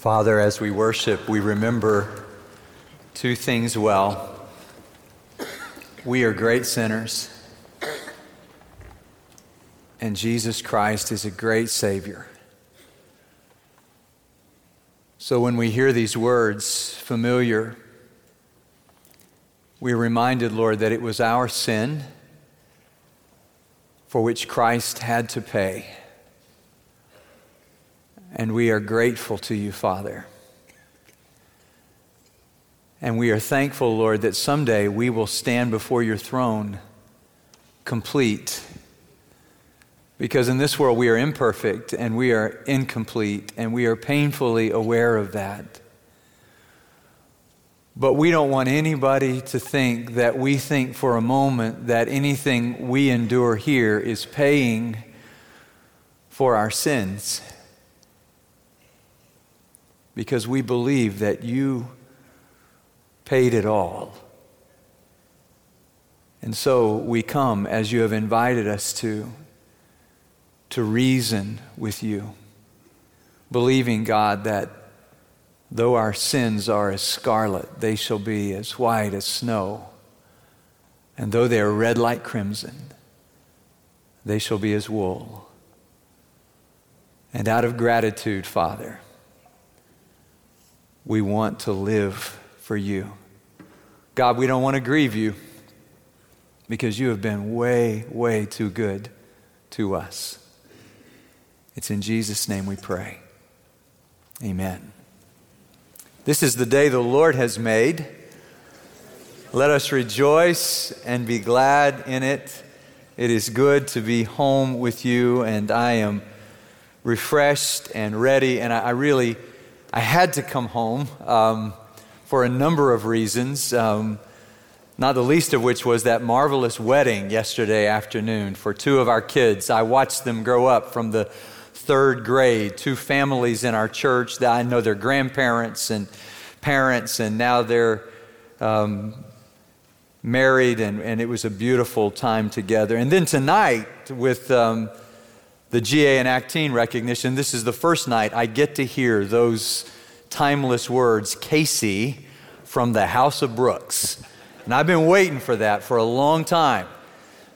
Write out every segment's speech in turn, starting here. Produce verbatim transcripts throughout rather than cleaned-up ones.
Father, as we worship, we remember two things well. We are great sinners, and Jesus Christ is a great Savior. So when we hear these words, familiar, we are reminded, Lord, that it was our sin for which Christ had to pay. And we are grateful to you, Father. And we are thankful, Lord, that someday we will stand before your throne complete. Because in this world we are imperfect and we are incomplete and we are painfully aware of that. But we don't want anybody to think that we think for a moment that anything we endure here is paying for our sins. Because we believe that you paid it all. And so we come, as you have invited us to, to reason with you, believing, God, that though our sins are as scarlet, they shall be as white as snow. And though they are red like crimson, they shall be as wool. And out of gratitude, Father, we want to live for you. God, we don't want to grieve you because you have been way, way too good to us. It's in Jesus' name we pray. Amen. This is the day the Lord has made. Let us rejoice and be glad in it. It is good to be home with you, and I am refreshed and ready, and I, I really... I had to come home um, for a number of reasons, um, not the least of which was that marvelous wedding yesterday afternoon for two of our kids. I watched them grow up from the third grade, two families in our church that I know their grandparents and parents, and now they're um, married, and, and it was a beautiful time together. And then tonight with... Um, The G A and Acteen recognition, this is the first night I get to hear those timeless words, Casey from the House of Brooks. And I've been waiting for that for a long time.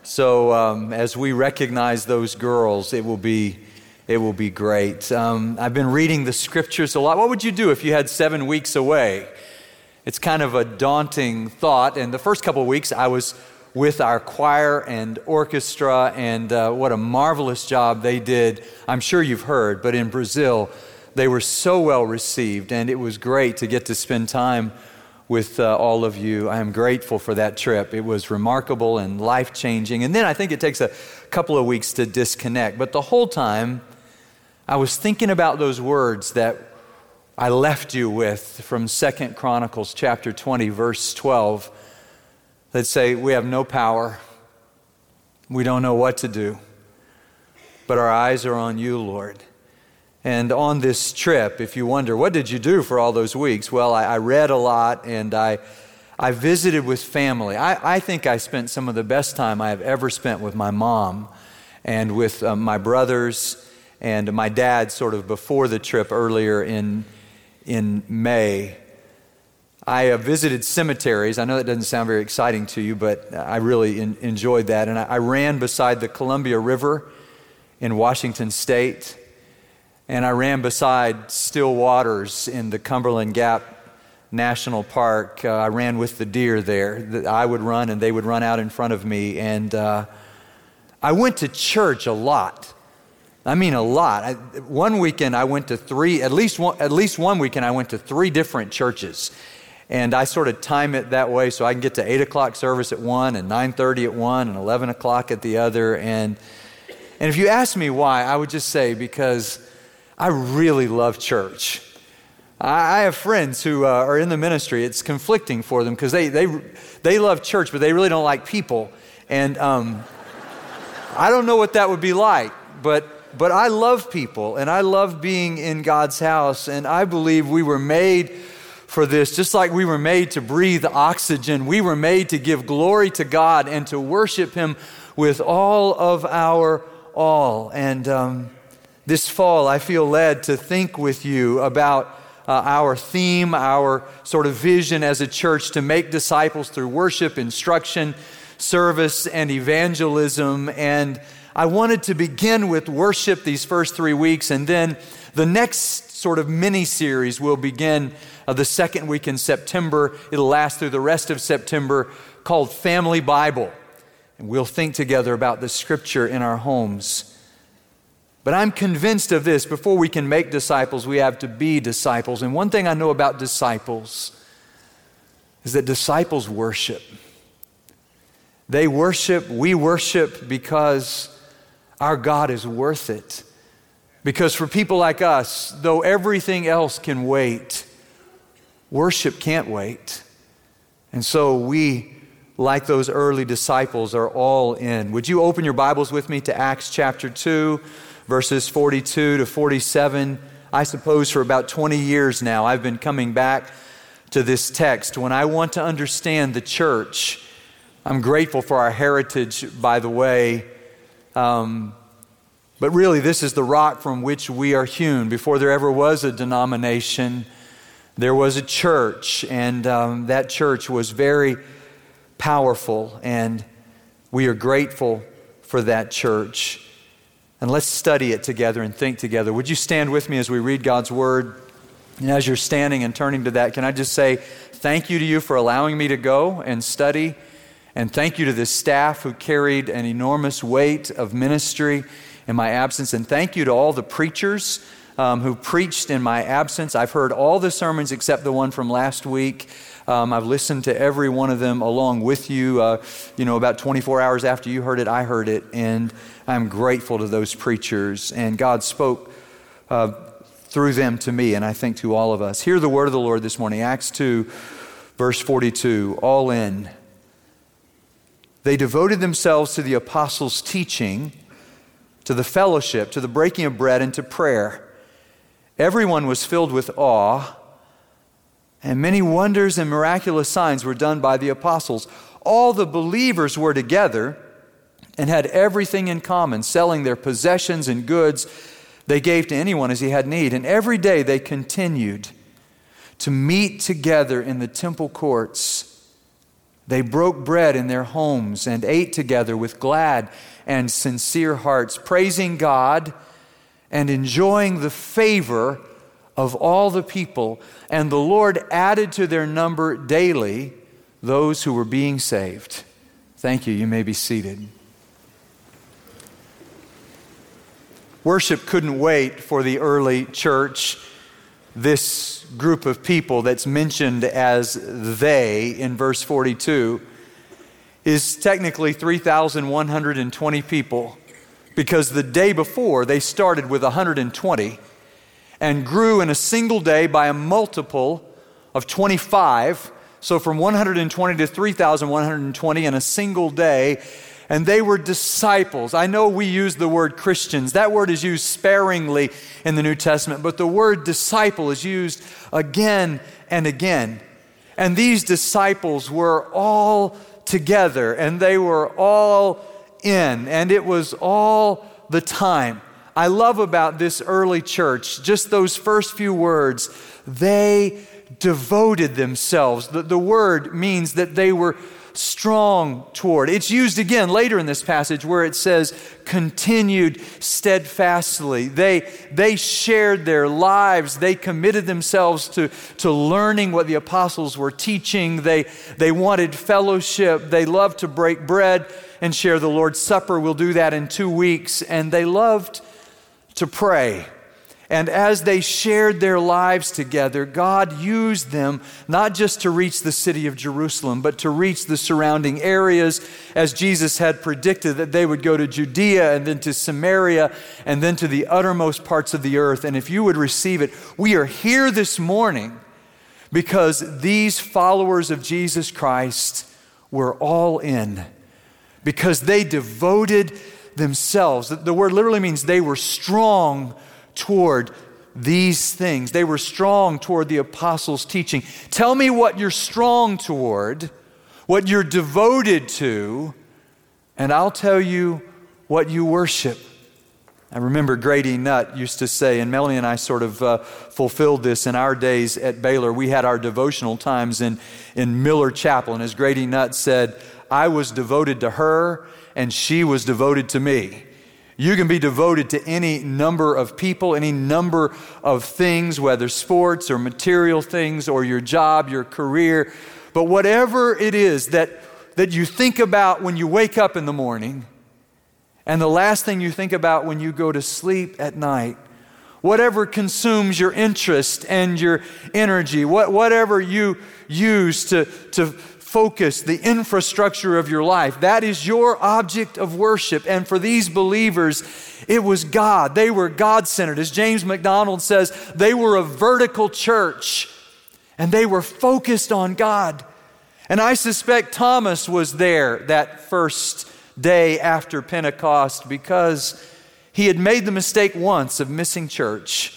So um, as we recognize those girls, it will be it will be great. Um, I've been reading the scriptures a lot. What would you do if you had seven weeks away? It's kind of a daunting thought. And the first couple of weeks I was with our choir and orchestra, and uh, what a marvelous job they did. I'm sure you've heard, but in Brazil, they were so well received, and it was great to get to spend time with uh, all of you. I am grateful for that trip. It was remarkable and life-changing. And then I think it takes a couple of weeks to disconnect. But the whole time, I was thinking about those words that I left you with from Second Chronicles chapter twenty, verse twelve. Let's say we have no power, we don't know what to do, but our eyes are on you, Lord. And on this trip, if you wonder, what did you do for all those weeks? Well, I, I read a lot, and I I visited with family. I, I think I spent some of the best time I have ever spent with my mom and with uh, my brothers and my dad sort of before the trip earlier in in May. I uh, visited cemeteries. I know that doesn't sound very exciting to you, but I really in, enjoyed that. And I, I ran beside the Columbia River in Washington State, and I ran beside still waters in the Cumberland Gap National Park. Uh, I ran with the deer there. The, I would run, and they would run out in front of me. And uh, I went to church a lot. I mean, a lot. I, one weekend, I went to three. At least one, at least one weekend, I went to three different churches. And I sort of time it that way so I can get to eight o'clock service at one and nine thirty at one and eleven o'clock at the other. And and if you ask me why, I would just say because I really love church. I, I have friends who uh, are in the ministry. It's conflicting for them because they, they, they love church, but they really don't like people. And um, I don't know what that would be like, but but I love people, and I love being in God's house, and I believe we were made for this. Just like we were made to breathe oxygen, we were made to give glory to God and to worship Him with all of our all. And um, this fall, I feel led to think with you about uh, our theme, our sort of vision as a church to make disciples through worship, instruction, service, and evangelism. And I wanted to begin with worship these first three weeks, and then the next sort of mini-series will begin uh, the second week in September. It'll last through the rest of September, called Family Bible. And we'll think together about the Scripture in our homes. But I'm convinced of this: before we can make disciples, we have to be disciples. And one thing I know about disciples is that disciples worship. They worship, we worship, because our God is worth it. Because for people like us, though everything else can wait, worship can't wait. And so we, like those early disciples, are all in. Would you open your Bibles with me to Acts chapter two, verses forty-two to forty-seven? I suppose for about twenty years now, I've been coming back to this text. When I want to understand the church, I'm grateful for our heritage, by the way. Um, but really, this is the rock from which we are hewn. Before there ever was a denomination, there was a church, and um, that church was very powerful, and we are grateful for that church. And let's study it together and think together. Would you stand with me as we read God's Word? And as you're standing and turning to that, can I just say thank you to you for allowing me to go and study. And thank you to this staff who carried an enormous weight of ministry in my absence. And thank you to all the preachers um, who preached in my absence. I've heard all the sermons except the one from last week. Um, I've listened to every one of them along with you. Uh, you know, about twenty-four hours after you heard it, I heard it. And I'm grateful to those preachers. And God spoke uh, through them to me, and I think to all of us. Hear the word of the Lord this morning. Acts two, verse forty-two, all in. They devoted themselves to the apostles' teaching, to the fellowship, to the breaking of bread, and to prayer. Everyone was filled with awe, and many wonders and miraculous signs were done by the apostles. All the believers were together and had everything in common, selling their possessions and goods they gave to anyone as he had need. And every day they continued to meet together in the temple courts. They broke bread in their homes and ate together with glad and sincere hearts, praising God and enjoying the favor of all the people. And the Lord added to their number daily those who were being saved. Thank you. You may be seated. Worship couldn't wait for the early church. This group of people that's mentioned as they in verse forty-two is technically three thousand one hundred twenty people, because the day before they started with one hundred twenty and grew in a single day by a multiple of twenty-five. So from one hundred twenty to three thousand one hundred twenty in a single day. And they were disciples. I know we use the word Christians. That word is used sparingly in the New Testament, but the word disciple is used again and again. And these disciples were all together, and they were all in, and it was all the time. I love about this early church just those first few words. They devoted themselves. The, the word means that they were strong toward. It's used again later in this passage where it says continued steadfastly. They, they shared their lives. They committed themselves to, to learning what the apostles were teaching. They, they wanted fellowship. They loved to break bread and share the Lord's Supper. We'll do that in two weeks. And they loved to pray. And as they shared their lives together, God used them not just to reach the city of Jerusalem, but to reach the surrounding areas, as Jesus had predicted that they would go to Judea and then to Samaria and then to the uttermost parts of the earth. And if you would receive it, we are here this morning because these followers of Jesus Christ were all in, because they devoted themselves. The word literally means they were strong toward these things. They were strong toward the apostles' teaching. Tell me what you're strong toward, what you're devoted to, and I'll tell you what you worship. I remember Grady Nutt used to say, and Melanie and I sort of uh, fulfilled this in our days at Baylor. We had our devotional times in, in Miller Chapel. And as Grady Nutt said, I was devoted to her and she was devoted to me. You can be devoted to any number of people, any number of things, whether sports or material things or your job, your career. But whatever it is that, that you think about when you wake up in the morning, and the last thing you think about when you go to sleep at night, whatever consumes your interest and your energy, what, whatever you use to, to focus the infrastructure of your life, that is your object of worship. And for these believers, it was God. They were God-centered. As James MacDonald says, they were a vertical church, and they were focused on God. And I suspect Thomas was there that first day after Pentecost because he had made the mistake once of missing church.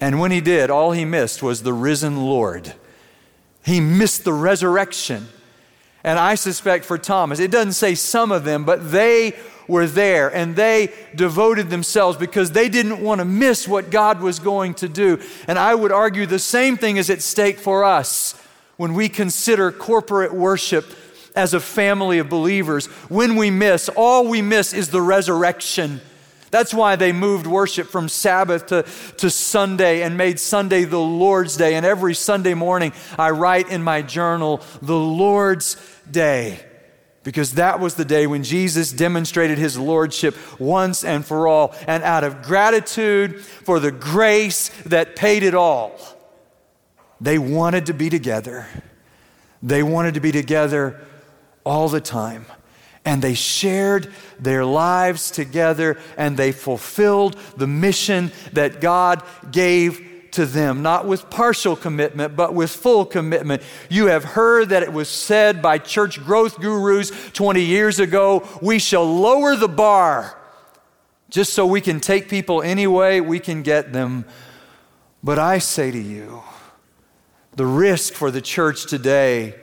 And when he did, all he missed was the risen Lord. He missed the resurrection. And I suspect for Thomas, it doesn't say some of them, but they were there and they devoted themselves because they didn't want to miss what God was going to do. And I would argue the same thing is at stake for us when we consider corporate worship as a family of believers. When we miss, all we miss is the resurrection. That's why they moved worship from Sabbath to, to Sunday and made Sunday the Lord's Day. And every Sunday morning I write in my journal, the Lord's Day, because that was the day when Jesus demonstrated his lordship once and for all. And out of gratitude for the grace that paid it all, they wanted to be together. They wanted to be together all the time. And they shared their lives together and they fulfilled the mission that God gave to them, not with partial commitment, but with full commitment. You have heard that it was said by church growth gurus twenty years ago, we shall lower the bar just so we can take people any way we can get them. But I say to you, the risk for the church today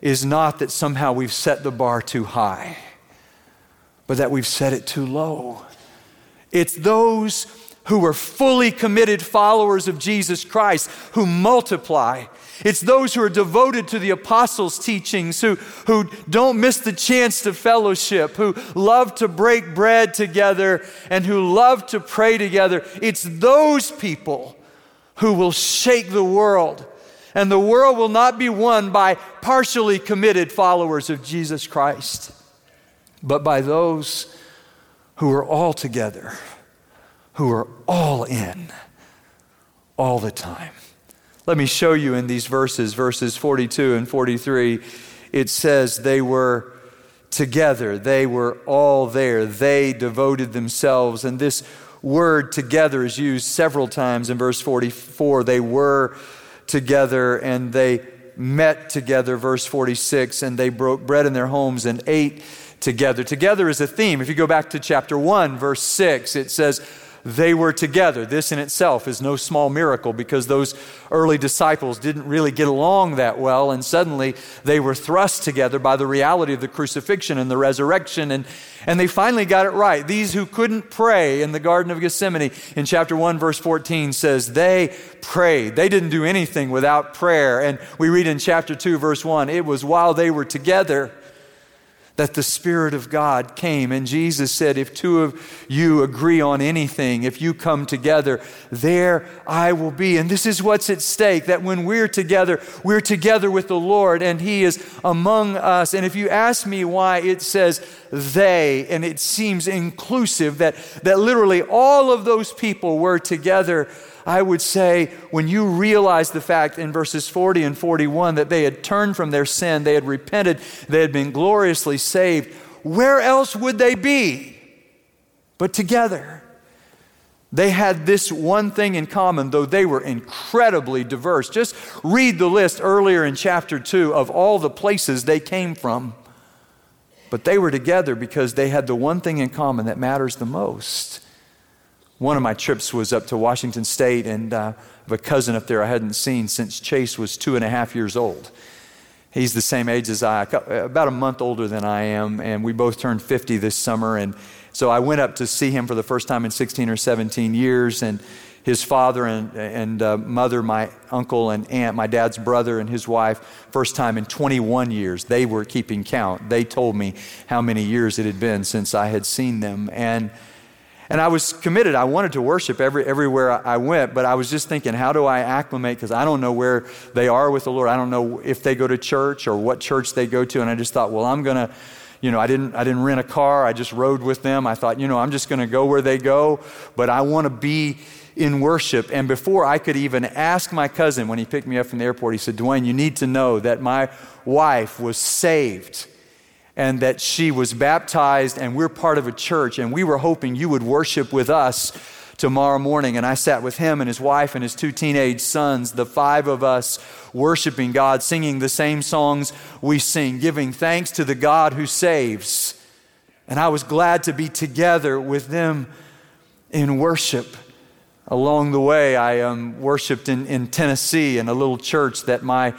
is not that somehow we've set the bar too high, but that we've set it too low. It's those who are fully committed followers of Jesus Christ who multiply. It's those who are devoted to the apostles' teachings, who, who don't miss the chance to fellowship, who love to break bread together and who love to pray together. It's those people who will shake the world. And the world will not be won by partially committed followers of Jesus Christ, but by those who are all together, who are all in, all the time. Let me show you in these verses, verses forty-two and forty-three, it says they were together, they were all there, they devoted themselves. And this word together is used several times in verse forty-four, they were together and they met together, verse forty-six, and they broke bread in their homes and ate together. Together is a theme. If you go back to chapter one, verse six, it says they were together. This in itself is no small miracle because those early disciples didn't really get along that well, and suddenly they were thrust together by the reality of the crucifixion and the resurrection, and, and they finally got it right. These who couldn't pray in the Garden of Gethsemane in chapter one, verse fourteen says they prayed. They didn't do anything without prayer, and we read in chapter two, verse one, it was while they were together that the Spirit of God came. And Jesus said, if two of you agree on anything, if you come together, there I will be. And this is what's at stake, that when we're together, we're together with the Lord and he is among us. And if you ask me why it says they, and it seems inclusive, that, that literally all of those people were together, I would say when you realize the fact in verses forty and forty-one that they had turned from their sin, they had repented, they had been gloriously saved, where else would they be but together? They had this one thing in common, though they were incredibly diverse. Just read the list earlier in chapter two of all the places they came from. But they were together because they had the one thing in common that matters the most. One of my trips was up to Washington State, and uh, I have a cousin up there I hadn't seen since Chase was two and a half years old. He's the same age as I, about a month older than I am, and we both turned fifty this summer, and So I went up to see him for the first time in sixteen or seventeen years, and his father and, and uh, mother, my uncle and aunt, my dad's brother and his wife, first time in twenty-one years, they were keeping count. They told me how many years it had been since I had seen them. And and I was committed. I wanted to worship every everywhere I went, but I was just thinking, how do I acclimate? Because I don't know where they are with the Lord. I don't know if they go to church or what church they go to. And I just thought, well, I'm going to, you know, I didn't I didn't rent a car. I just rode with them. I thought, you know, I'm just going to go where they go, but I want to be in worship. And before I could even ask my cousin, when he picked me up from the airport, he said, Dwayne, you need to know that my wife was saved and that she was baptized and we're part of a church and we were hoping you would worship with us tomorrow morning. And I sat with him and his wife and his two teenage sons, the five of us worshiping God, singing the same songs we sing, giving thanks to the God who saves. And I was glad to be together with them in worship. Along the way, I um, worshiped in, in Tennessee in a little church that my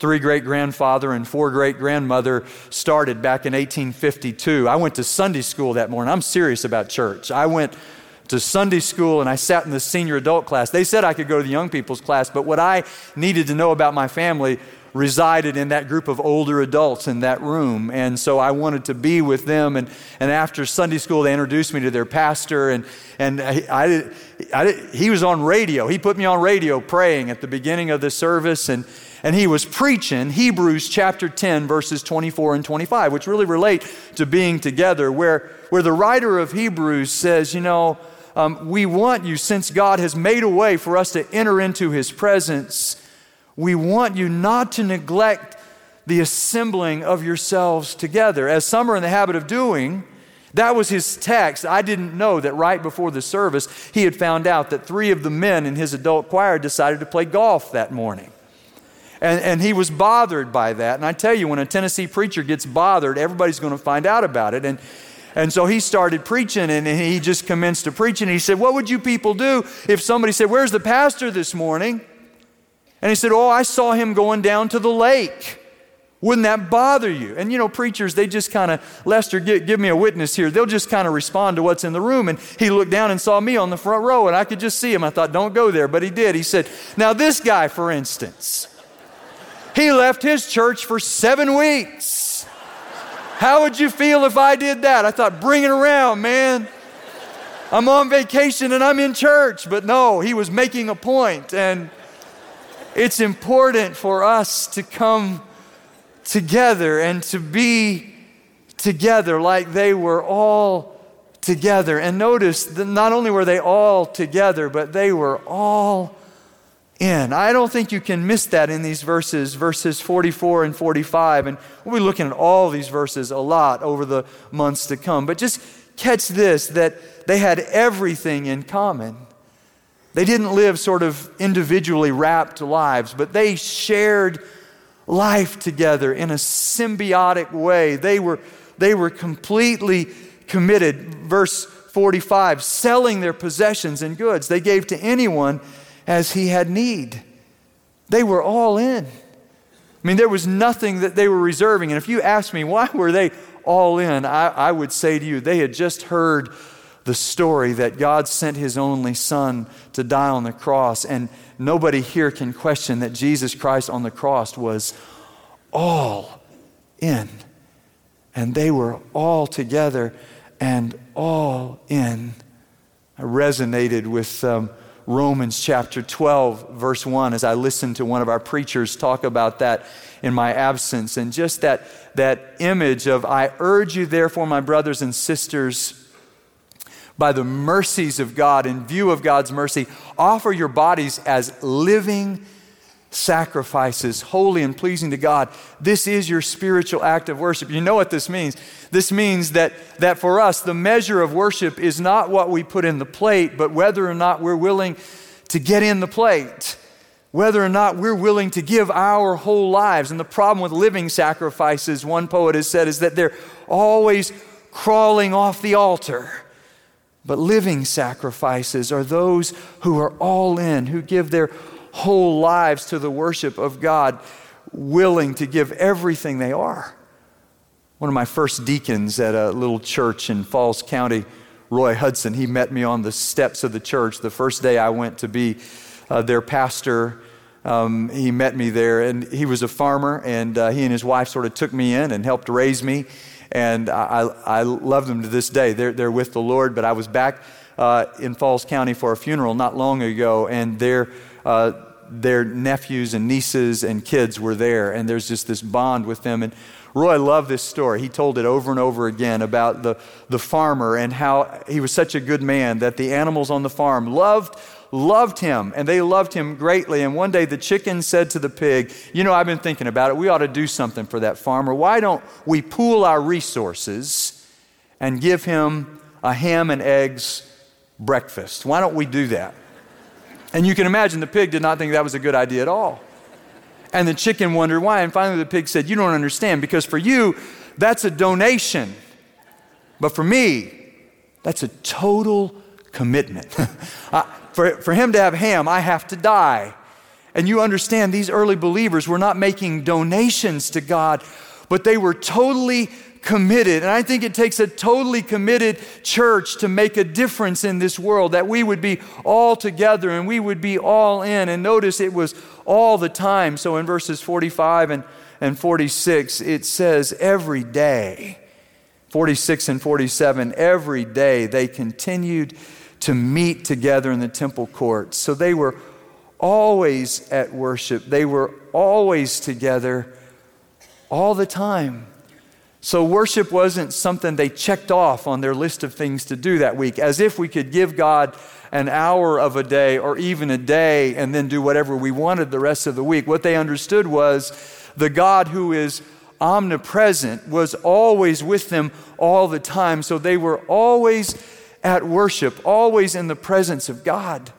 three great-grandfather and four great-grandmother started back in eighteen fifty-two. I went to Sunday school that morning. I'm serious about church. I went to Sunday school and I sat in the senior adult class. They said I could go to the young people's class, but what I needed to know about my family resided in that group of older adults in that room. And so I wanted to be with them. And, and after Sunday school, they introduced me to their pastor. And, and I, I, I, he was on radio. He put me on radio praying at the beginning of the service. And, and he was preaching Hebrews chapter ten, verses twenty-four and twenty-five, which really relate to being together, where, where the writer of Hebrews says, you know, um, we want you, since God has made a way for us to enter into his presence, we want you not to neglect the assembling of yourselves together, as some are in the habit of doing. That was his text. I didn't know that right before the service, he had found out that three of the men in his adult choir decided to play golf that morning. And, and he was bothered by that. And I tell you, when a Tennessee preacher gets bothered, everybody's going to find out about it. And And so he started preaching, and he just commenced to preach. And he said, what would you people do if somebody said, where's the pastor this morning? And he said, oh, I saw him going down to the lake. Wouldn't that bother you? And you know, preachers, they just kind of, Lester, give, give me a witness here. They'll just kind of respond to what's in the room. And he looked down and saw me on the front row, and I could just see him. I thought, don't go there. But he did. He said, now this guy, for instance, he left his church for seven weeks. How would you feel if I did that? I thought, bring it around, man. I'm on vacation and I'm in church. But no, he was making a point. And it's important for us to come together and to be together like they were all together. And notice that not only were they all together, but they were all in. I don't think you can miss that in these verses, verses forty-four and forty-five. And we'll be looking at all these verses a lot over the months to come. But just catch this, that they had everything in common. They didn't live sort of individually wrapped lives, but they shared life together in a symbiotic way. They were, they were completely committed. Verse forty-five, selling their possessions and goods, they gave to anyone as he had need. They were all in. I mean, there was nothing that they were reserving. And if you ask me, why were they all in? I, I would say to you, they had just heard the story that God sent his only son to die on the cross. And nobody here can question that Jesus Christ on the cross was all in. And they were all together and all in. I resonated with um, Romans chapter twelve, verse one, as I listened to one of our preachers talk about that in my absence, and just that, that image of, I urge you therefore, my brothers and sisters, by the mercies of God, in view of God's mercy, offer your bodies as living sacrifices, holy and pleasing to God. This is your spiritual act of worship. You know what this means. This means that, that for us, the measure of worship is not what we put in the plate, but whether or not we're willing to get in the plate, whether or not we're willing to give our whole lives. And the problem with living sacrifices, one poet has said, is that they're always crawling off the altar. But living sacrifices are those who are all in, who give their whole lives to the worship of God, willing to give everything they are. One of my first deacons at a little church in Falls County, Roy Hudson, he met me on the steps of the church the first day I went to be uh, their pastor. Um, he met me there, and he was a farmer, and uh, he and his wife sort of took me in and helped raise me, and I, I love them to this day. They're, they're with the Lord, but I was back uh, in Falls County for a funeral not long ago, and their, uh, their nephews and nieces and kids were there, and there's just this bond with them. And Roy loved this story. He told it over and over again about the, the farmer and how he was such a good man that the animals on the farm loved loved him, and they loved him greatly. And one day the chicken said to the pig, you know, I've been thinking about it. We ought to do something for that farmer. Why don't we pool our resources and give him a ham and eggs breakfast? Why don't we do that? And you can imagine the pig did not think that was a good idea at all. And the chicken wondered why. And finally the pig said, you don't understand, because for you, that's a donation. But for me, that's a total commitment. I, For, for him to have ham, I have to die. And you understand, these early believers were not making donations to God, but they were totally committed. And I think it takes a totally committed church to make a difference in this world, that we would be all together and we would be all in. And notice it was all the time. So in verses forty-five and, and forty-six, it says every day, forty-six and forty-seven, every day they continued to meet together in the temple courts. So they were always at worship. They were always together all the time. So worship wasn't something they checked off on their list of things to do that week, as if we could give God an hour of a day or even a day and then do whatever we wanted the rest of the week. What they understood was the God who is omnipresent was always with them all the time. So they were always at worship, always in the presence of God.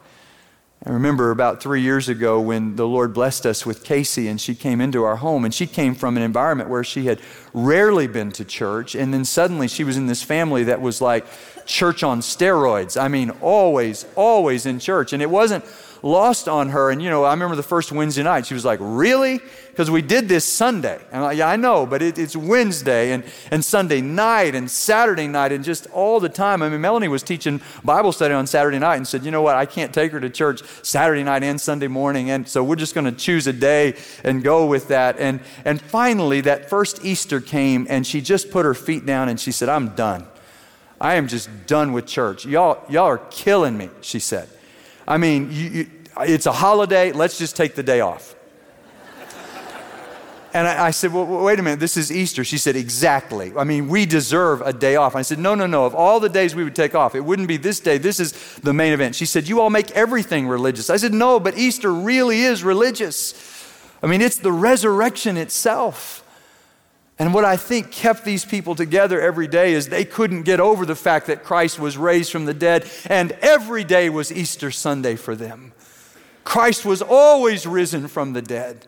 I remember about three years ago when the Lord blessed us with Casey, and she came into our home, and she came from an environment where she had rarely been to church, and then suddenly she was in this family that was like church on steroids. I mean, always, always in church, and it wasn't lost on her. And you know, I remember the first Wednesday night, she was like, really? Because we did this Sunday. And I'm like, yeah, I know, but it, it's Wednesday and, and Sunday night and Saturday night and just all the time. I mean, Melanie was teaching Bible study on Saturday night and said, you know what, I can't take her to church Saturday night and Sunday morning, and so we're just going to choose a day and go with that. And, and finally, that first Easter came, and she just put her feet down and she said, I'm done. I am just done with church. Y'all, y'all are killing me, she said. I mean, you, you, it's a holiday. Let's just take the day off. And I, I said, well, wait a minute. This is Easter. She said, exactly. I mean, we deserve a day off. I said, no, no, no. Of all the days we would take off, it wouldn't be this day. This is the main event. She said, you all make everything religious. I said, no, but Easter really is religious. I mean, it's the resurrection itself. And what I think kept these people together every day is they couldn't get over the fact that Christ was raised from the dead, and every day was Easter Sunday for them. Christ was always risen from the dead.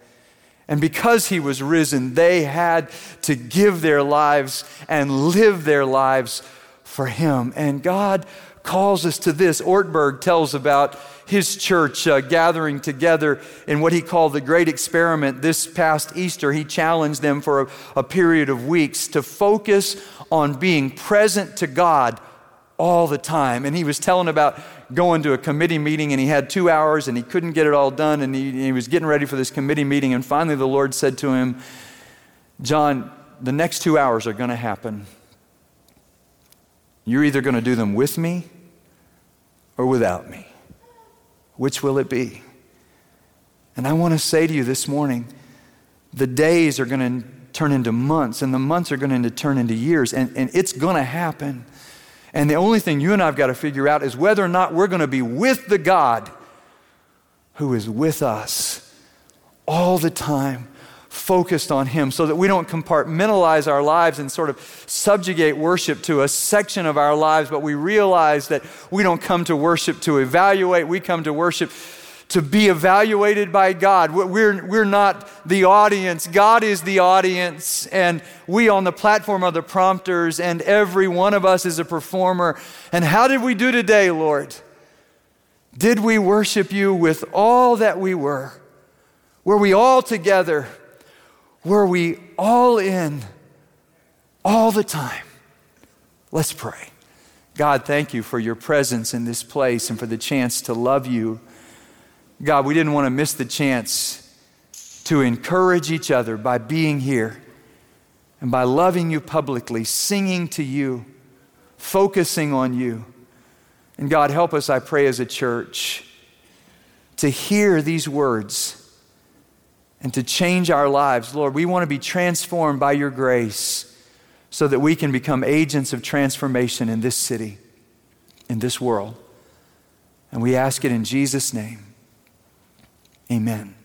And because he was risen, they had to give their lives and live their lives for him. And God calls us to this. Ortberg tells about his church uh, gathering together in what he called the Great Experiment. This past Easter, he challenged them for a, a period of weeks to focus on being present to God all the time. And he was telling about going to a committee meeting, and he had two hours and he couldn't get it all done, and he, he was getting ready for this committee meeting, and finally the Lord said to him, John, the next two hours are going to happen. You're either going to do them with me or without me. Which will it be? And I want to say to you this morning, the days are going to turn into months, and the months are going to turn into years, and, and it's going to happen. And the only thing you and I have got to figure out is whether or not we're going to be with the God who is with us all the time, focused on him, so that we don't compartmentalize our lives and sort of subjugate worship to a section of our lives, but we realize that we don't come to worship to evaluate. We come to worship to be evaluated by God. We're, we're not the audience. God is the audience, and we on the platform are the prompters, and every one of us is a performer. And how did we do today, Lord? Did we worship you with all that we were? Were we all together? Were we all in? all the time. Let's pray. God, thank you for your presence in this place and for the chance to love you. God, we didn't want to miss the chance to encourage each other by being here and by loving you publicly, singing to you, focusing on you. And God, help us, I pray, as a church to hear these words and to change our lives. Lord, we want to be transformed by your grace so that we can become agents of transformation in this city, in this world. And we ask it in Jesus' name. Amen.